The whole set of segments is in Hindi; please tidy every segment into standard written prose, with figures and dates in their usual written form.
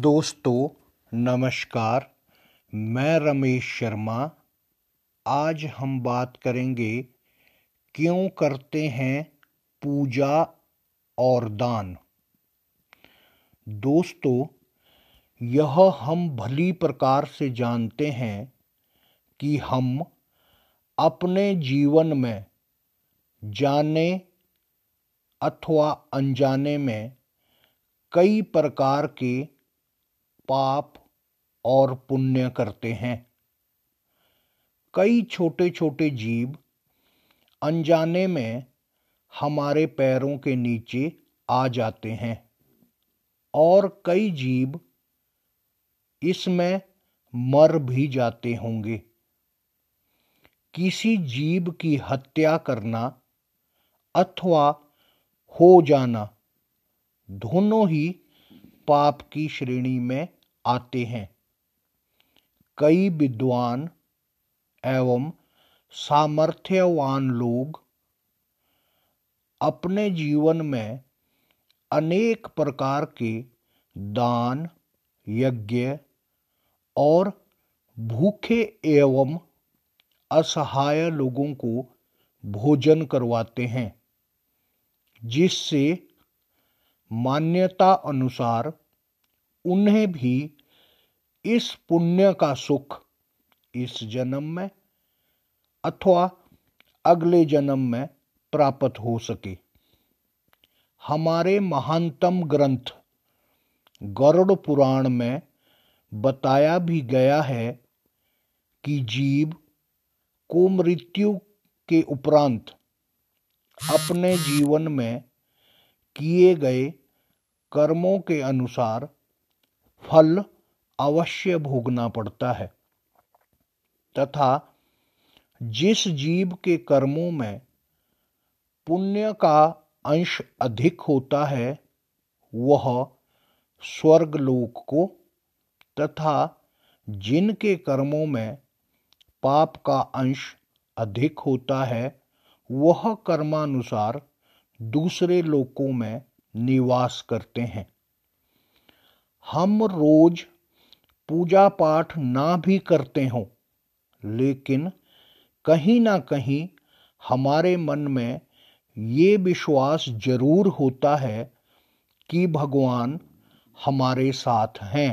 दोस्तों नमस्कार, मैं रमेश शर्मा। आज हम बात करेंगे क्यों करते हैं पूजा और दान। दोस्तों यह हम भली प्रकार से जानते हैं कि हम अपने जीवन में जाने अथवा अनजाने में कई प्रकार के पाप और पुण्य करते हैं। कई छोटे छोटे जीव अनजाने में हमारे पैरों के नीचे आ जाते हैं और कई जीव इसमें मर भी जाते होंगे। किसी जीव की हत्या करना अथवा हो जाना दोनों ही पाप की श्रेणी में आते हैं। कई विद्वान एवं सामर्थ्यवान लोग अपने जीवन में अनेक प्रकार के दान, यज्ञ और भूखे एवं असहाय लोगों को भोजन करवाते हैं, जिससे मान्यता अनुसार उन्हें भी इस पुण्य का सुख इस जन्म में अथवा अगले जन्म में प्राप्त हो सके। हमारे महानतम ग्रंथ गरुड़ पुराण में बताया भी गया है कि जीव को मृत्यु के उपरांत अपने जीवन में किए गए कर्मों के अनुसार फल अवश्य भोगना पड़ता है, तथा जिस जीव के कर्मों में पुण्य का अंश अधिक होता है वह स्वर्गलोक को, तथा जिनके कर्मों में पाप का अंश अधिक होता है वह कर्मानुसार दूसरे लोकों में निवास करते हैं। हम रोज पूजा पाठ ना भी करते हों, लेकिन कहीं ना कहीं हमारे मन में ये विश्वास जरूर होता है कि भगवान हमारे साथ हैं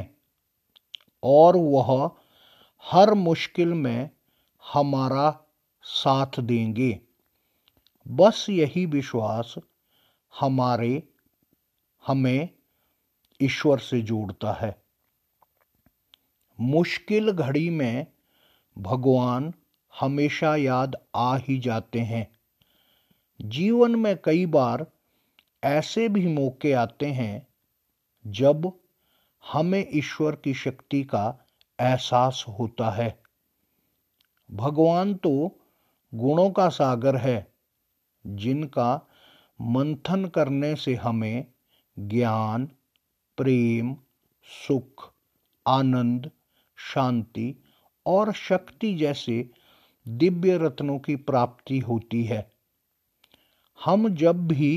और वह हर मुश्किल में हमारा साथ देंगे। बस यही विश्वास हमें ईश्वर से जोड़ता है। मुश्किल घड़ी में भगवान हमेशा याद आ ही जाते हैं। जीवन में कई बार ऐसे भी मौके आते हैं जब हमें ईश्वर की शक्ति का एहसास होता है। भगवान तो गुणों का सागर है, जिनका मंथन करने से हमें ज्ञान, प्रेम, सुख, आनंद, शांति और शक्ति जैसे दिव्य रत्नों की प्राप्ति होती है। हम जब भी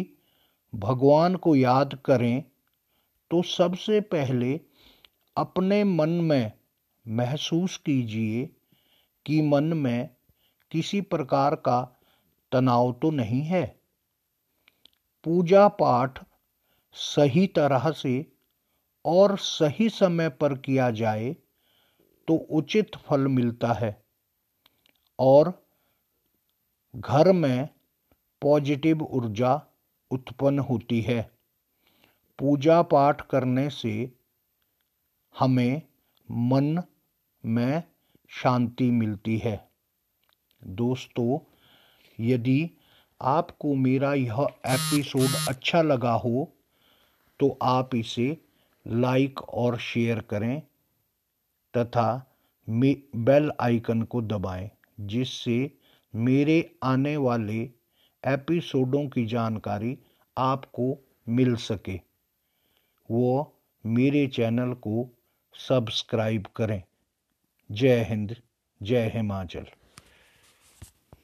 भगवान को याद करें तो सबसे पहले अपने मन में महसूस कीजिए कि मन में किसी प्रकार का तनाव तो नहीं है। पूजा पाठ सही तरह से और सही समय पर किया जाए तो उचित फल मिलता है और घर में पॉजिटिव ऊर्जा उत्पन्न होती है। पूजा पाठ करने से हमें मन में शांति मिलती है। दोस्तों यदि आपको मेरा यह एपिसोड अच्छा लगा हो तो आप इसे लाइक और शेयर करें तथा बेल आइकन को दबाएं, जिससे मेरे आने वाले एपिसोडों की जानकारी आपको मिल सके। वो मेरे चैनल को सब्सक्राइब करें। जय हिंद, जय हिमाचल।